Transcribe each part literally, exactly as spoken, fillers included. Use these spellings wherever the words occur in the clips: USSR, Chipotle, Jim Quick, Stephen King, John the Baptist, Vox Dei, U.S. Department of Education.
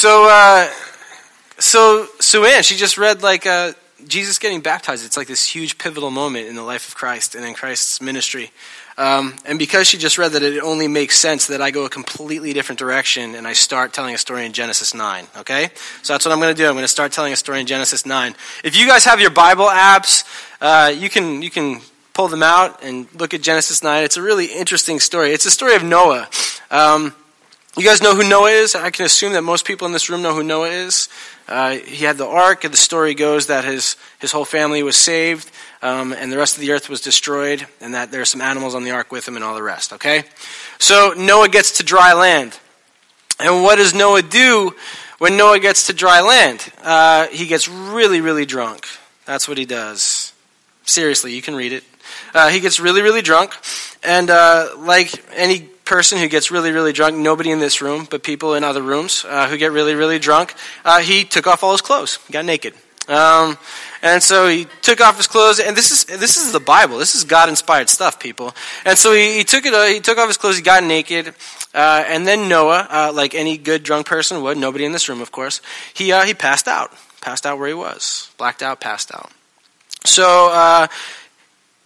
So, uh, so Sue Ann, she just read like uh, Jesus getting baptized. It's like this huge pivotal moment in the life of Christ and in Christ's ministry. Um, and because she just read that, it only makes sense that I go a completely different direction and I start telling a story in Genesis nine, okay? So that's what I'm going to do. I'm going to start telling a story in Genesis nine. If you guys have your Bible apps, uh, you can you can pull them out and look at Genesis nine. It's a really interesting story. It's the story of Noah. Um, you guys know who Noah is? I can assume that most people in this room know who Noah is. Uh, he had the ark, and the story goes that his, his whole family was saved, um, and the rest of the earth was destroyed, and that there are some animals on the ark with him and all the rest, okay? So Noah gets to dry land. And what does Noah do when Noah gets to dry land? Uh, he gets really, really drunk. That's what he does. Seriously, you can read it. Uh, he gets really, really drunk, and uh, like any person who gets really, really drunk, nobody in this room, but people in other rooms uh, who get really, really drunk, uh, he took off all his clothes. He got naked. Um, and so he took off his clothes, and this is this is the Bible. This is God-inspired stuff, people. And so he, he took it. Uh, he took off his clothes. He got naked, uh, and then Noah, uh, like any good drunk person would, nobody in this room, of course, he uh, he passed out, passed out where he was, blacked out, passed out. So. Uh,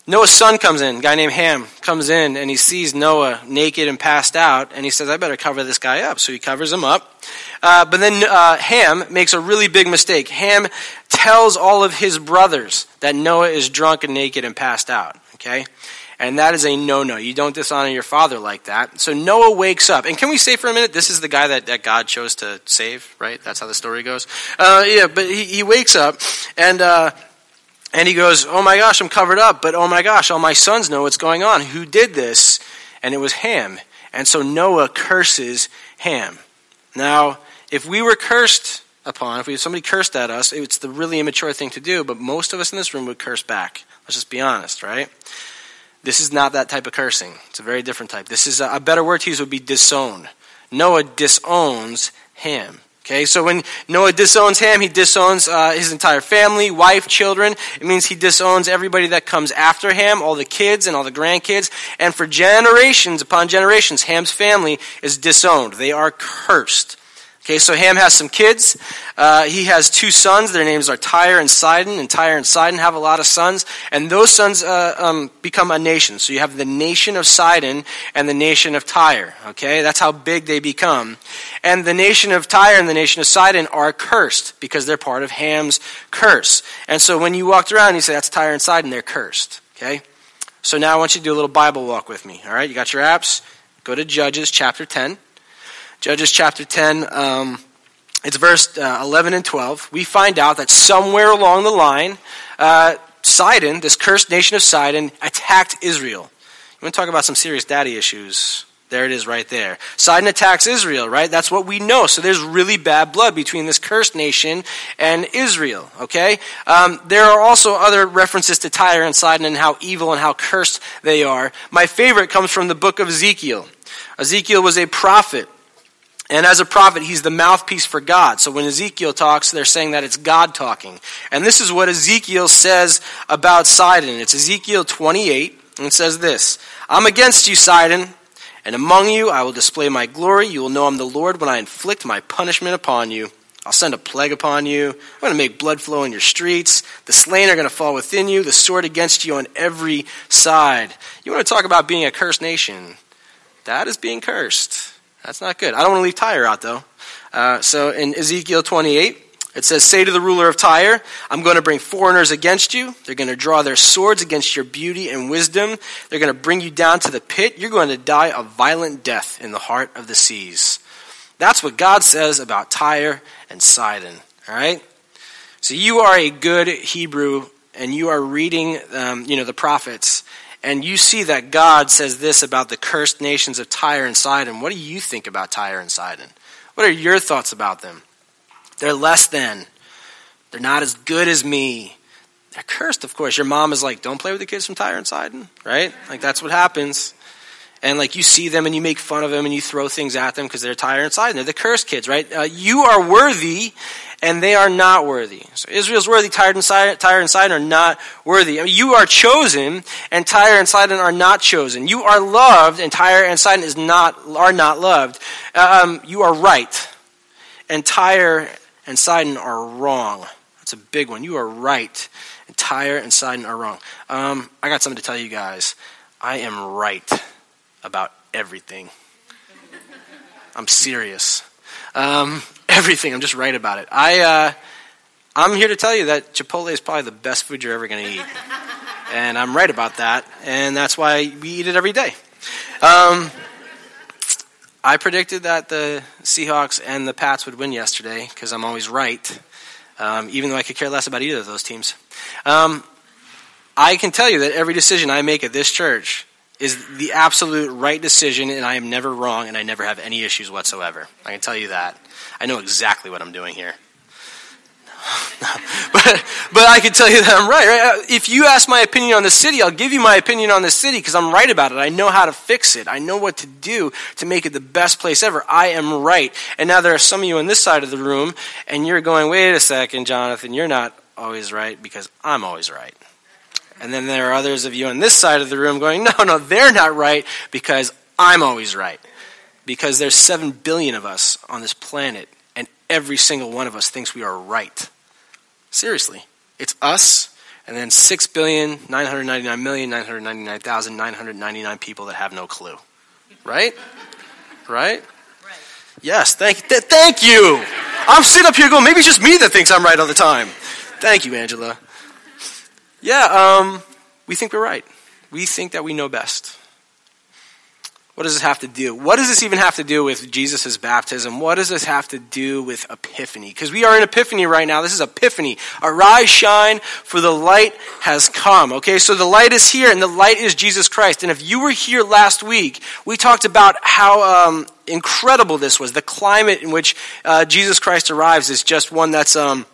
Noah's son comes in, a guy named Ham, comes in, and he sees Noah naked and passed out, and he says, I better cover this guy up. So he covers him up. Uh, but then uh, Ham makes a really big mistake. Ham tells all of his brothers that Noah is drunk and naked and passed out, okay? And that is a no-no. You don't dishonor your father like that. So Noah wakes up. And can we say for a minute, this is the guy that, that God chose to save, right? That's how the story goes. Uh, yeah, but he, he wakes up, and... Uh, And he goes, oh my gosh, I'm covered up, but oh my gosh, all my sons know what's going on. Who did this? And it was Ham. And so Noah curses Ham. Now, if we were cursed upon, if we, somebody cursed at us, it's the really immature thing to do, but most of us in this room would curse back. Let's just be honest, right? This is not that type of cursing. It's a very different type. This is, a, a better word to use would be disown. Noah disowns Ham. Okay, so when Noah disowns Ham, he disowns uh, his entire family, wife, children. It means he disowns everybody that comes after Ham, all the kids and all the grandkids. And for generations upon generations, Ham's family is disowned. They are cursed. Okay, so Ham has some kids. Uh, he has two sons. Their names are Tyre and Sidon, and Tyre and Sidon have a lot of sons. And those sons uh, um, become a nation. So you have the nation of Sidon and the nation of Tyre. Okay, that's how big they become. And the nation of Tyre and the nation of Sidon are cursed because they're part of Ham's curse. And so when you walked around, you say, that's Tyre and Sidon, they're cursed. Okay, so now I want you to do a little Bible walk with me. All right, you got your apps? Go to Judges chapter ten. Judges chapter ten, um, it's verse uh, eleven and twelve. We find out that somewhere along the line, uh, Sidon, this cursed nation of Sidon, attacked Israel. You want to talk about some serious daddy issues? There it is right there. Sidon attacks Israel, right? That's what we know. So there's really bad blood between this cursed nation and Israel, okay? Um, there are also other references to Tyre and Sidon and how evil and how cursed they are. My favorite comes from the book of Ezekiel. Ezekiel was a prophet. And as a prophet, he's the mouthpiece for God. So when Ezekiel talks, they're saying that it's God talking. And this is what Ezekiel says about Sidon. It's Ezekiel twenty-eight, and it says this, I'm against you, Sidon, and among you I will display my glory. You will know I'm the Lord when I inflict my punishment upon you. I'll send a plague upon you. I'm going to make blood flow in your streets. The slain are going to fall within you, the sword against you on every side. You want to talk about being a cursed nation? That is being cursed. That's not good. I don't want to leave Tyre out, though. Uh, so in Ezekiel twenty-eight, it says, say to the ruler of Tyre, I'm going to bring foreigners against you. They're going to draw their swords against your beauty and wisdom. They're going to bring you down to the pit. You're going to die a violent death in the heart of the seas. That's what God says about Tyre and Sidon. All right? So you are a good Hebrew, and you are reading um, you know, the prophets. And you see that God says this about the cursed nations of Tyre and Sidon. What do you think about Tyre and Sidon? What are your thoughts about them? They're less than. They're not as good as me. They're cursed, of course. Your mom is like, don't play with the kids from Tyre and Sidon, right? Like, that's what happens. And, like, you see them and you make fun of them and you throw things at them because they're Tyre and Sidon. They're the cursed kids, right? Uh, you are worthy and they are not worthy. So Israel's worthy, Tyre and Sidon, Tyre and Sidon are not worthy. I mean, you are chosen and Tyre and Sidon are not chosen. You are loved and Tyre and Sidon is not are not loved. Um, you are right and Tyre and Sidon are wrong. That's a big one. You are right. And Tyre and Sidon are wrong. Um, I got something to tell you guys. I am right about everything. I'm serious. Um, everything. I'm just right about it. I, uh, I'm here to tell you that Chipotle is probably the best food you're ever going to eat. And I'm right about that. And that's why we eat it every day. Um, I predicted that the Seahawks and the Pats would win yesterday because I'm always right. Um, even though I could care less about either of those teams. Um, I can tell you that every decision I make at this church is the absolute right decision, and I am never wrong, and I never have any issues whatsoever. I can tell you that. I know exactly what I'm doing here. but, but I can tell you that I'm right, right? If you ask my opinion on the city, I'll give you my opinion on the city because I'm right about it. I know how to fix it. I know what to do to make it the best place ever. I am right. And now there are some of you on this side of the room, and you're going, wait a second, Jonathan, you're not always right because I'm always right. And then there are others of you on this side of the room going, no, no, they're not right because I'm always right. Because there's seven billion of us on this planet, and every single one of us thinks we are right. Seriously. It's us, and then six billion, nine hundred ninety-nine million, nine hundred ninety-nine thousand, nine hundred ninety-nine people that have no clue. Right? Right? Right. Yes, thank, th- thank you. I'm sitting up here going, maybe it's just me that thinks I'm right all the time. Thank you, Angela. Yeah, um, we think we're right. We think that we know best. What does this have to do? What does this even have to do with Jesus' baptism? What does this have to do with Epiphany? Because we are in Epiphany right now. This is Epiphany. Arise, shine, for the light has come. Okay, so the light is here, and the light is Jesus Christ. And if you were here last week, we talked about how um, incredible this was. The climate in which uh, Jesus Christ arrives is just one that's... Um,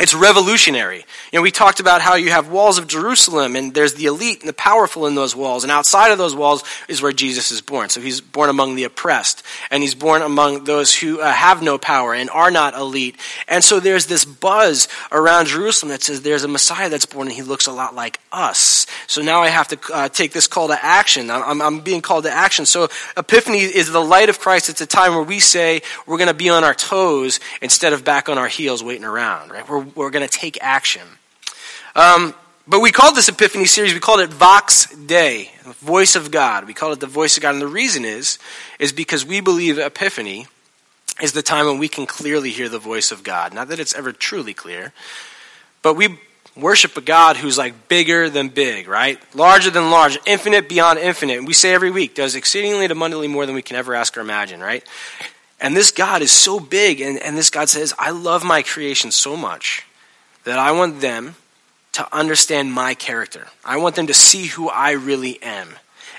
It's revolutionary. You know, we talked about how you have walls of Jerusalem, and there's the elite and the powerful in those walls, and outside of those walls is where Jesus is born. So he's born among the oppressed, and he's born among those who uh, have no power and are not elite. And so there's this buzz around Jerusalem that says there's a Messiah that's born, and he looks a lot like us. So now I have to uh, take this call to action. I'm, I'm being called to action. So Epiphany is the light of Christ. It's a time where we say we're going to be on our toes instead of back on our heels waiting around, right? We're We're going to take action. Um, but we called this Epiphany series, we called it Vox Dei, Voice of God. We called it the Voice of God. And the reason is, is because we believe Epiphany is the time when we can clearly hear the voice of God. Not that it's ever truly clear, but we worship a God who's like bigger than big, right? Larger than large, infinite beyond infinite. And we say every week, does exceedingly and abundantly more than we can ever ask or imagine, right? And this God is so big, and, and this God says, I love my creation so much that I want them to understand my character. I want them to see who I really am.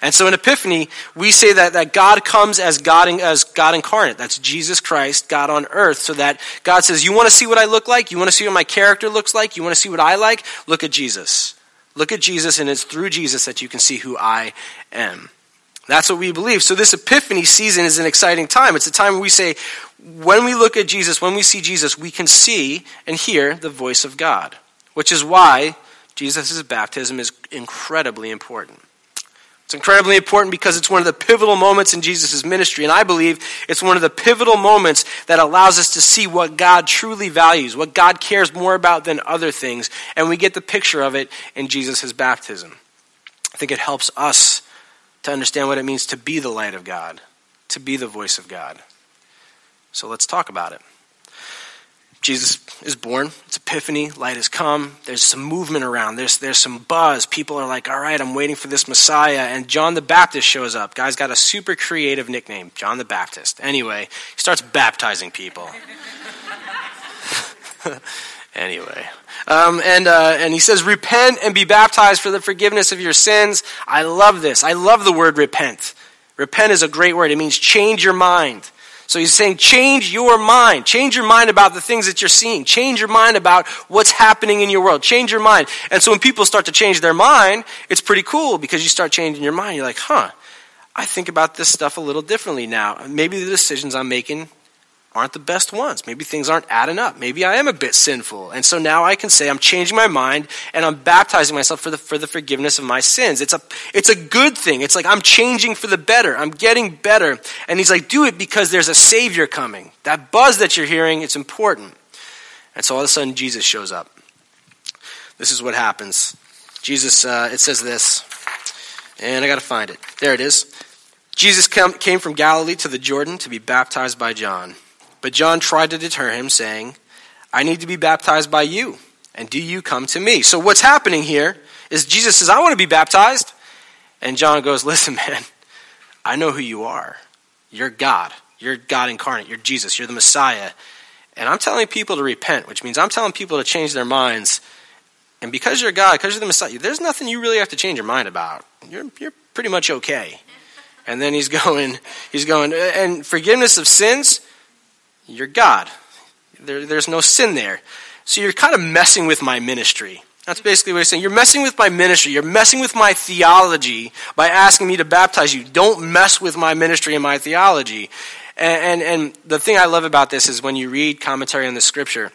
And so in Epiphany, we say that, that God comes as God, as God incarnate. That's Jesus Christ, God on earth, so that God says, you want to see what I look like? You want to see what my character looks like? You want to see what I like? Look at Jesus. Look at Jesus, and it's through Jesus that you can see who I am. That's what we believe. So this Epiphany season is an exciting time. It's a time where we say, when we look at Jesus, when we see Jesus, we can see and hear the voice of God, which is why Jesus' baptism is incredibly important. It's incredibly important because it's one of the pivotal moments in Jesus' ministry, and I believe it's one of the pivotal moments that allows us to see what God truly values, what God cares more about than other things, and we get the picture of it in Jesus' baptism. I think it helps us to understand what it means to be the light of God, to be the voice of God. So let's talk about it. Jesus is born. It's Epiphany. Light has come. There's some movement around. There's there's some buzz. People are like, all right, I'm waiting for this Messiah. And John the Baptist shows up. Guy's got a super creative nickname, John the Baptist. Anyway, he starts baptizing people. Anyway, um, and uh, and he says, repent and be baptized for the forgiveness of your sins. I love this. I love the word repent. Repent is a great word. It means change your mind. So he's saying change your mind. Change your mind about the things that you're seeing. Change your mind about what's happening in your world. Change your mind. And so when people start to change their mind, it's pretty cool because you start changing your mind. You're like, huh, I think about this stuff a little differently now. Maybe the decisions I'm making aren't the best ones. Maybe things aren't adding up. Maybe I am a bit sinful. And so now I can say I'm changing my mind and I'm baptizing myself for the for the forgiveness of my sins. It's a it's a good thing. It's like I'm changing for the better. I'm getting better. And he's like, do it because there's a Savior coming. That buzz that you're hearing, it's important. And so all of a sudden Jesus shows up. This is what happens. Jesus, uh, it says this. And I got to find it. There it is. Jesus came from Galilee to the Jordan to be baptized by John. But John tried to deter him, saying, I need to be baptized by you, and do you come to me? So what's happening here is Jesus says, I want to be baptized. And John goes, listen, man, I know who you are. You're God. You're God incarnate. You're Jesus. You're the Messiah. And I'm telling people to repent, which means I'm telling people to change their minds. And because you're God, because you're the Messiah, there's nothing you really have to change your mind about. You're, you're pretty much okay. And then he's going, he's going, and forgiveness of sins, you're God. There, there's no sin there. So you're kind of messing with my ministry. That's basically what he's saying. You're messing with my ministry. You're messing with my theology by asking me to baptize you. Don't mess with my ministry and my theology. And, and, and the thing I love about this is when you read commentary on the scripture,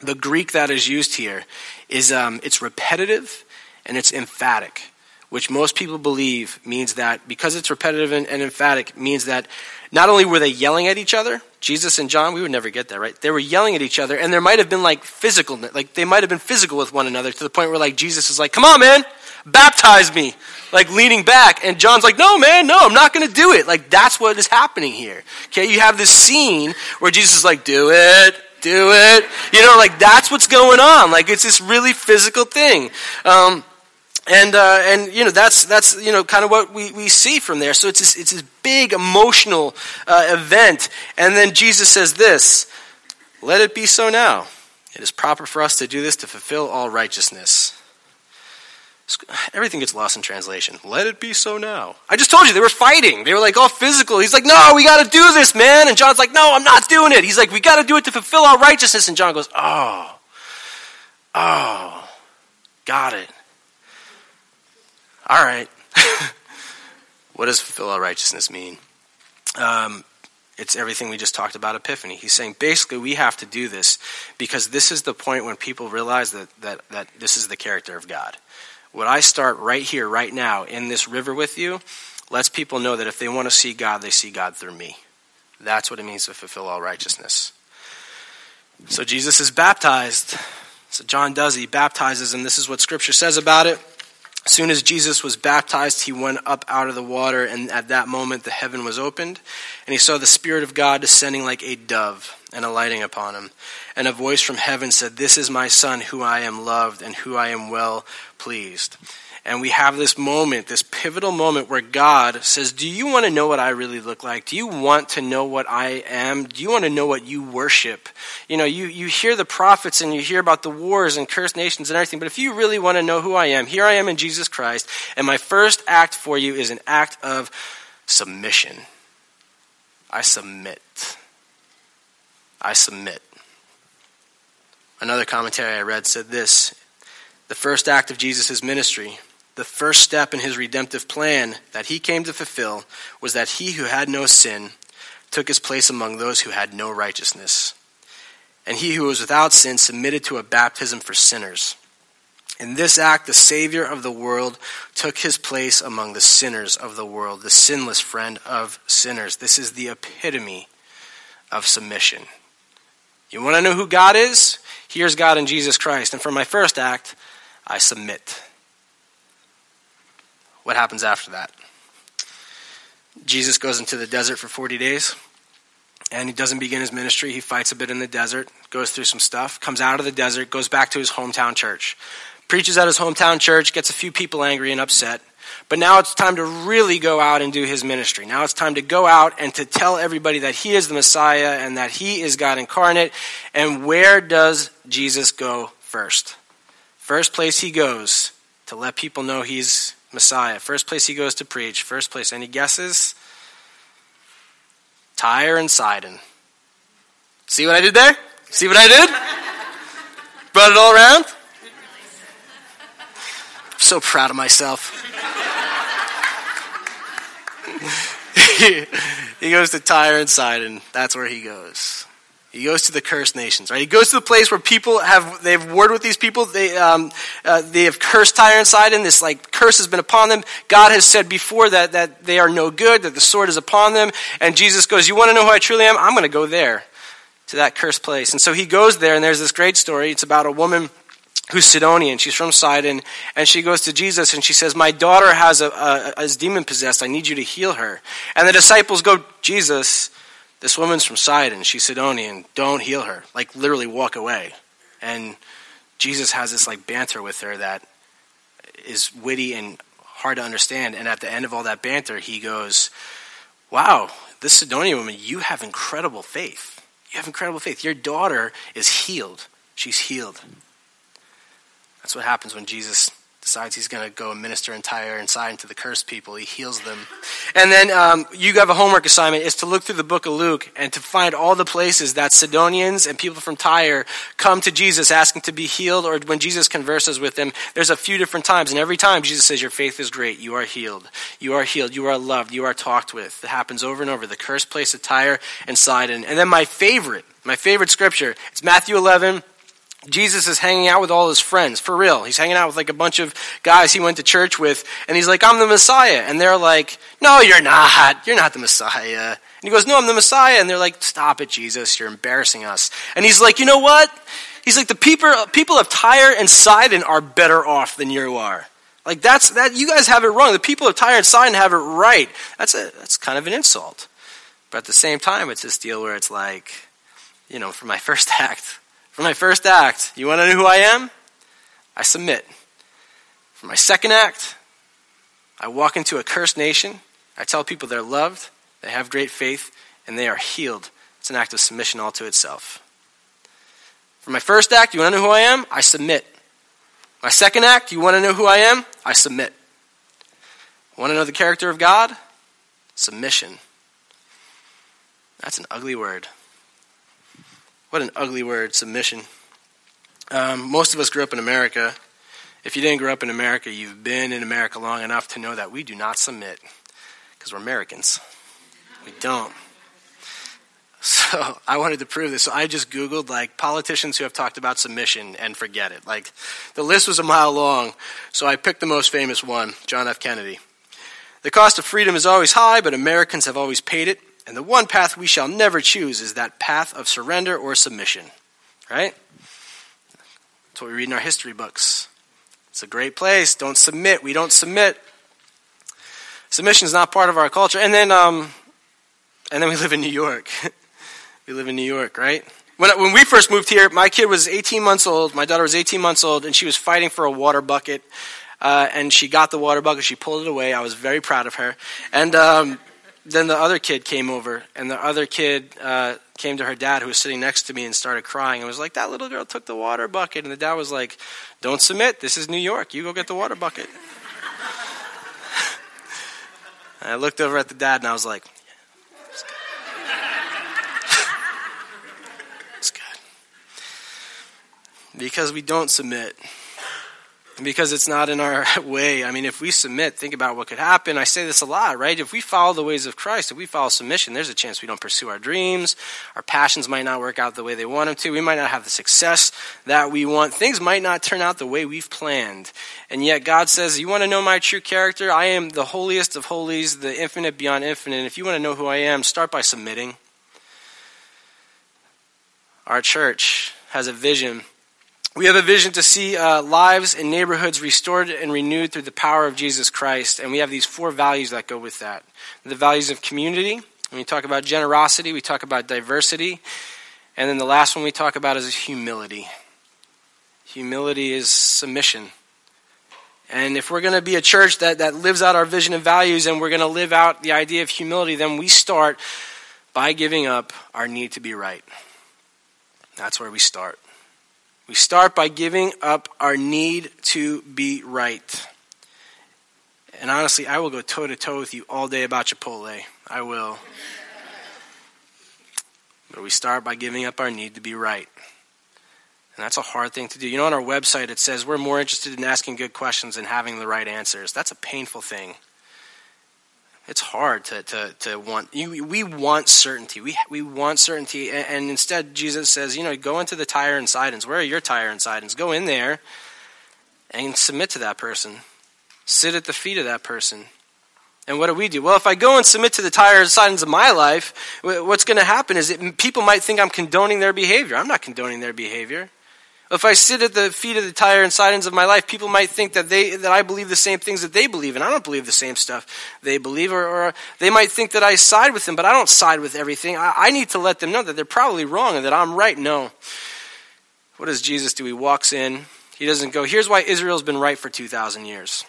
the Greek that is used here is um, it's repetitive and it's emphatic, which most people believe means that because it's repetitive and, and emphatic means that not only were they yelling at each other, Jesus and John, we would never get that, right? They were yelling at each other, and there might have been like physical, like they might have been physical with one another to the point where like Jesus is like, come on, man, baptize me, like leaning back. And John's like, no, man, no, I'm not going to do it. Like that's what is happening here, okay? You have this scene where Jesus is like, do it. Do it. You know, like that's what's going on. Like it's this really physical thing. Um, And, uh, and you know, that's, that's you know, kind of what we, we see from there. So it's this, it's this big emotional uh, event. And then Jesus says this, let it be so now. It is proper for us to do this to fulfill all righteousness. Everything gets lost in translation. Let it be so now. I just told you, they were fighting. They were like all physical. He's like, no, we got to do this, man. And John's like, no, I'm not doing it. He's like, we got to do it to fulfill all righteousness. And John goes, oh, oh, got it. All right. What does fulfill all righteousness mean? Um, it's everything we just talked about, Epiphany. He's saying basically we have to do this because this is the point when people realize that that that this is the character of God. What I start right here, right now, in this river with you, lets people know that if they want to see God, they see God through me. That's what it means to fulfill all righteousness. So Jesus is baptized. So John does, he baptizes him. This is what Scripture says about it. As soon as Jesus was baptized, he went up out of the water, and at that moment the heaven was opened, and he saw the Spirit of God descending like a dove and alighting upon him. And a voice from heaven said, "This is my Son, who I am loved, and who I am well pleased." And we have this moment, this pivotal moment where God says, do you want to know what I really look like? Do you want to know what I am? Do you want to know what you worship? You know, you, you hear the prophets and you hear about the wars and cursed nations and everything, but if you really want to know who I am, here I am in Jesus Christ, and my first act for you is an act of submission. I submit. I submit. Another commentary I read said this, the first act of Jesus' ministry, the first step in his redemptive plan that he came to fulfill was that he who had no sin took his place among those who had no righteousness. And he who was without sin submitted to a baptism for sinners. In this act, the Savior of the world took his place among the sinners of the world, the sinless friend of sinners. This is the epitome of submission. You want to know who God is? Here's God in Jesus Christ. And for my first act, I submit. What happens after that? Jesus goes into the desert for forty days, and he doesn't begin his ministry. He fights a bit in the desert, goes through some stuff, comes out of the desert, goes back to his hometown church, preaches at his hometown church, gets a few people angry and upset. But now it's time to really go out and do his ministry. Now it's time to go out and to tell everybody that he is the Messiah and that he is God incarnate. And where does Jesus go first? First place he goes to let people know he's Messiah. First place he goes to preach. First place. Any guesses? Tyre and Sidon. See what I did there? See what I did? Brought it all around? I'm so proud of myself. He goes to Tyre and Sidon. That's where he goes. He goes to the cursed nations, right? He goes to the place where people have, they have warred with these people. They um, uh, they have cursed Tyre and Sidon. This like curse has been upon them. God has said before that that they are no good, that the sword is upon them. And Jesus goes, you want to know who I truly am? I'm going to go there, to that cursed place. And so he goes there, and there's this great story. It's about a woman who's Sidonian. She's from Sidon. And she goes to Jesus, and she says, my daughter has a, a, a is demon-possessed. I need you to heal her. And the disciples go, Jesus, this woman's from Sidon, she's Sidonian, don't heal her. Like, literally walk away. And Jesus has this like banter with her that is witty and hard to understand. And at the end of all that banter, he goes, wow, this Sidonian woman, you have incredible faith. You have incredible faith. Your daughter is healed. She's healed. That's what happens when Jesus decides he's going to go and minister in Tyre and Sidon to the cursed people. He heals them. And then um, you have a homework assignment, is to look through the book of Luke and to find all the places that Sidonians and people from Tyre come to Jesus asking to be healed, or when Jesus converses with them. There's a few different times, and every time Jesus says, your faith is great, you are healed, you are healed, you are loved, you are talked with. It happens over and over, the cursed place of Tyre and Sidon. And then my favorite, my favorite scripture, it's Matthew eleven. Jesus is hanging out with all his friends, for real. He's hanging out with like a bunch of guys he went to church with, and he's like, I'm the Messiah. And they're like, no, you're not. You're not the Messiah. And he goes, no, I'm the Messiah. And they're like, stop it, Jesus. You're embarrassing us. And he's like, you know what? He's like, the people, people of Tyre and Sidon are better off than you are. Like, that's that. You guys have it wrong. The people of Tyre and Sidon have it right. That's a, that's kind of an insult. But at the same time, it's this deal where it's like, you know, for my first act, For my first act, you want to know who I am? I submit. For my second act, I walk into a cursed nation. I tell people they're loved, they have great faith, and they are healed. It's an act of submission all to itself. For my first act, you want to know who I am? I submit. My second act, you want to know who I am? I submit. Want to know the character of God? Submission. That's an ugly word. What an ugly word, submission. Um, most of us grew up in America. If you didn't grow up in America, you've been in America long enough to know that we do not submit because we're Americans. We don't. So I wanted to prove this. So I just Googled like politicians who have talked about submission and forget it. Like the list was a mile long, so I picked the most famous one, John F. Kennedy. The cost of freedom is always high, but Americans have always paid it. And the one path we shall never choose is that path of surrender or submission, right? That's what we read in our history books. It's a great place. Don't submit. We don't submit. Submission is not part of our culture. And then, um, and then we live in New York. We live in New York, right? When when we first moved here, my kid was eighteen months old. My daughter was eighteen months old, and she was fighting for a water bucket. Uh, and she got the water bucket. She pulled it away. I was very proud of her. And um then the other kid came over, and the other kid uh, came to her dad, who was sitting next to me, and started crying and was like, that little girl took the water bucket. And the dad was like, don't submit. This is New York. You go get the water bucket. I looked over at the dad, and I was like, yeah, it's good. It's good. Because we don't submit. Because it's not in our way. I mean, if we submit, think about what could happen. I say this a lot, right? If we follow the ways of Christ, if we follow submission, there's a chance we don't pursue our dreams. Our passions might not work out the way they want them to. We might not have the success that we want. Things might not turn out the way we've planned. And yet God says, you want to know my true character? I am the holiest of holies, the infinite beyond infinite. And if you want to know who I am, start by submitting. Our church has a vision. We have a vision to see uh, lives and neighborhoods restored and renewed through the power of Jesus Christ. And we have these four values that go with that. The values of community. When we talk about generosity, we talk about diversity. And then the last one we talk about is humility. Humility is submission. And if we're going to be a church that, that lives out our vision and values, and we're going to live out the idea of humility, then we start by giving up our need to be right. That's where we start. We start by giving up our need to be right. And honestly, I will go toe-to-toe with you all day about Chipotle. I will. But we start by giving up our need to be right. And that's a hard thing to do. You know, on our website it says we're more interested in asking good questions than having the right answers. That's a painful thing. it's hard to to, to want. You, we want certainty. We we want certainty, and, and instead Jesus says, you know, go into the Tyre and Sidons. Where are your Tyre and Sidons? Go in there and submit to that person. Sit at the feet of that person. And what do we do? Well, if I go and submit to the Tyre and Sidons of my life, what's going to happen is that people might think I'm condoning their behavior. I'm not condoning their behavior. If I sit at the feet of the Tyre and Sidons of my life, people might think that they that I believe the same things that they believe, and I don't believe the same stuff they believe, or, or they might think that I side with them, but I don't side with everything. I, I need to let them know that they're probably wrong and that I'm right. No. What does Jesus do? He walks in. He doesn't go, here's why Israel's been right for two thousand years.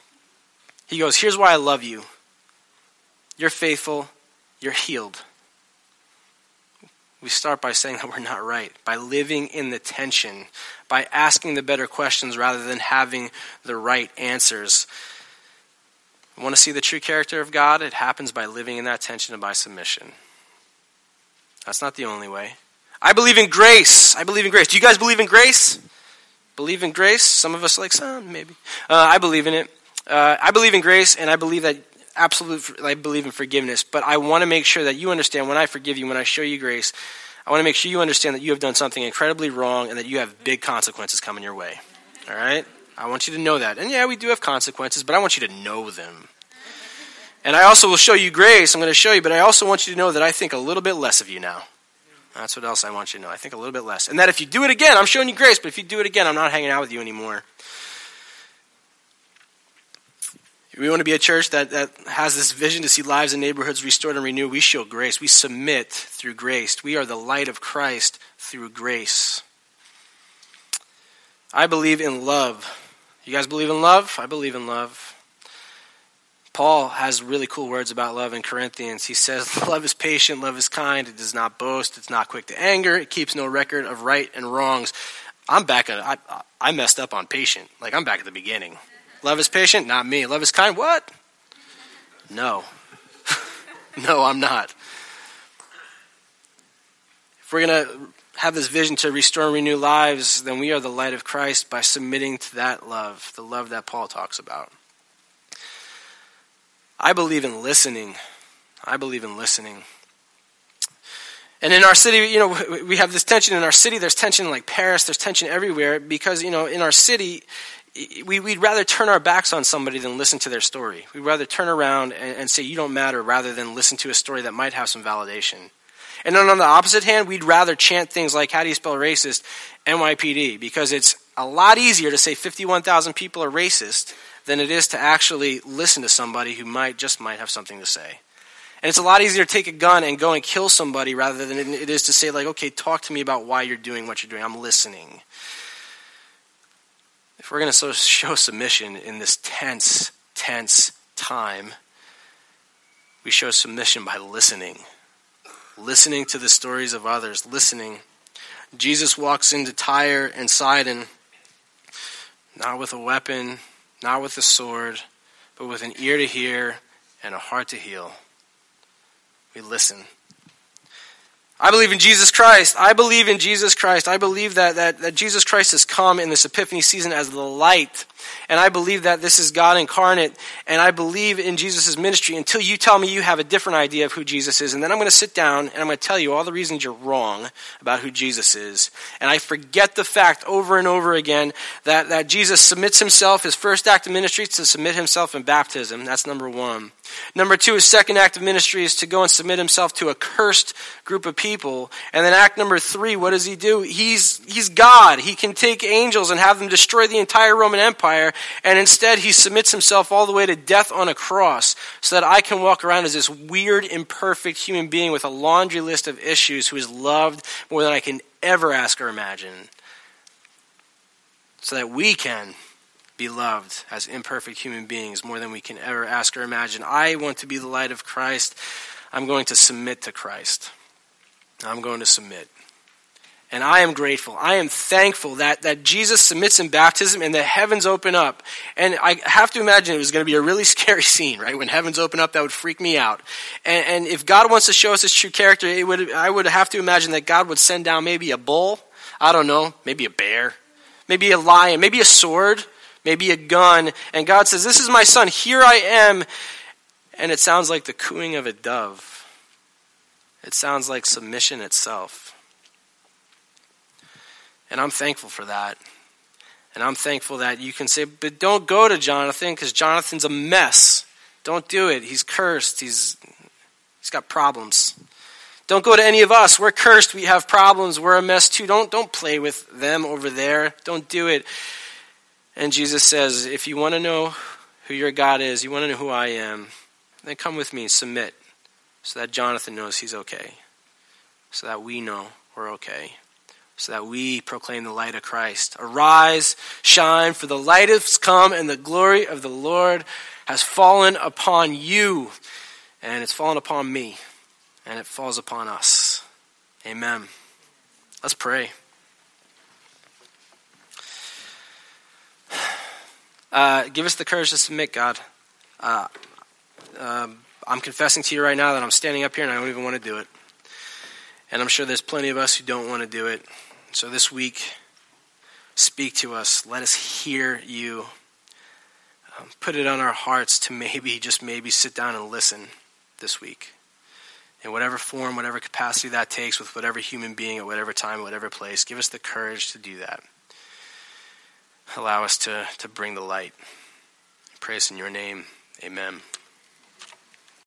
He goes, here's why I love you. You're faithful. You're healed. We start by saying that we're not right, by living in the tension, by asking the better questions rather than having the right answers. You want to see the true character of God? It happens by living in that tension and by submission. That's not the only way. I believe in grace. I believe in grace. Do you guys believe in grace? Believe in grace? Some of us are like, some, maybe. Uh, I believe in it. Uh, I believe in grace, and I believe that Absolutely, I believe in forgiveness, but I want to make sure that you understand when I forgive you, when I show you grace, I want to make sure you understand that you have done something incredibly wrong and that you have big consequences coming your way. All right? I want you to know that. And yeah, we do have consequences, but I want you to know them. And I also will show you grace. I'm going to show you, but I also want you to know that I think a little bit less of you now. That's what else I want you to know. I think a little bit less. And that if you do it again, I'm showing you grace, but if you do it again, I'm not hanging out with you anymore. We want to be a church that, that has this vision to see lives and neighborhoods restored and renewed. We show grace. We submit through grace. We are the light of Christ through grace. I believe in love. You guys believe in love? I believe in love. Paul has really cool words about love in Corinthians. He says, love is patient, love is kind, it does not boast, it's not quick to anger, it keeps no record of right and wrongs. I'm back at, I, I messed up on patient. Like, I'm back at the beginning. Love is patient? Not me. Love is kind? What? No. No, I'm not. If we're going to have this vision to restore and renew lives, then we are the light of Christ by submitting to that love, the love that Paul talks about. I believe in listening. I believe in listening. And in our city, you know, we have this tension in our city. There's tension in like Paris. There's tension everywhere because, you know, in our city, We, we'd rather turn our backs on somebody than listen to their story. We'd rather turn around and, and say, you don't matter, rather than listen to a story that might have some validation. And then on the opposite hand, we'd rather chant things like, how do you spell racist? N Y P D, because it's a lot easier to say fifty-one thousand people are racist than it is to actually listen to somebody who might just might have something to say. And it's a lot easier to take a gun and go and kill somebody rather than it is to say, like, okay, talk to me about why you're doing what you're doing. I'm listening. If we're going to show submission in this tense, tense time, we show submission by listening. Listening to the stories of others, listening. Jesus walks into Tyre and Sidon, not with a weapon, not with a sword, but with an ear to hear and a heart to heal. We listen. I believe in Jesus Christ. I believe in Jesus Christ. I believe that, that, that Jesus Christ has come in this Epiphany season as the light. And I believe that this is God incarnate. And I believe in Jesus' ministry until you tell me you have a different idea of who Jesus is. And then I'm going to sit down and I'm going to tell you all the reasons you're wrong about who Jesus is. And I forget the fact over and over again that, that Jesus submits himself, his first act of ministry, is to submit himself in baptism. That's number one. Number two, his second act of ministry is to go and submit himself to a cursed group of people. And then act number three, what does he do? He's he's God. He can take angels and have them destroy the entire Roman Empire. And instead, he submits himself all the way to death on a cross so that I can walk around as this weird, imperfect human being with a laundry list of issues who is loved more than I can ever ask or imagine. So that we can be loved as imperfect human beings more than we can ever ask or imagine. I want to be the light of Christ. I'm going to submit to Christ. I'm going to submit. And I am grateful. I am thankful that, that Jesus submits in baptism and the heavens open up. And I have to imagine it was going to be a really scary scene, right? When heavens open up, that would freak me out. And, and if God wants to show us his true character, it would, I would have to imagine that God would send down maybe a bull. I don't know. Maybe a bear. Maybe a lion. Maybe a sword. Maybe a gun, and God says, this is my son, here I am, And it sounds like the cooing of a dove. It sounds like submission itself. And I'm thankful for that. And I'm thankful that you can say, but don't go to Jonathan because Jonathan's a mess. Don't do it. He's cursed. He's he's got problems. Don't go to any of us. We're cursed. We have problems. We're a mess too. Don't don't play with them over there. Don't do it. And Jesus says, if you want to know who your God is, you want to know who I am, then come with me, submit, so that Jonathan knows he's okay, so that we know we're okay, so that we proclaim the light of Christ. Arise, shine, for the light has come, and the glory of the Lord has fallen upon you, and it's fallen upon me, and it falls upon us. Amen. Let's pray. Uh, give us the courage to submit, God. Uh, um, I'm confessing to you right now that I'm standing up here and I don't even want to do it. And I'm sure there's plenty of us who don't want to do it. So this week, speak to us. Let us hear you. Um, put it on our hearts to maybe, just maybe, sit down and listen this week. In whatever form, whatever capacity that takes, with whatever human being, at whatever time, whatever place, give us the courage to do that. Allow us to, to bring the light. Praise in your name. Amen.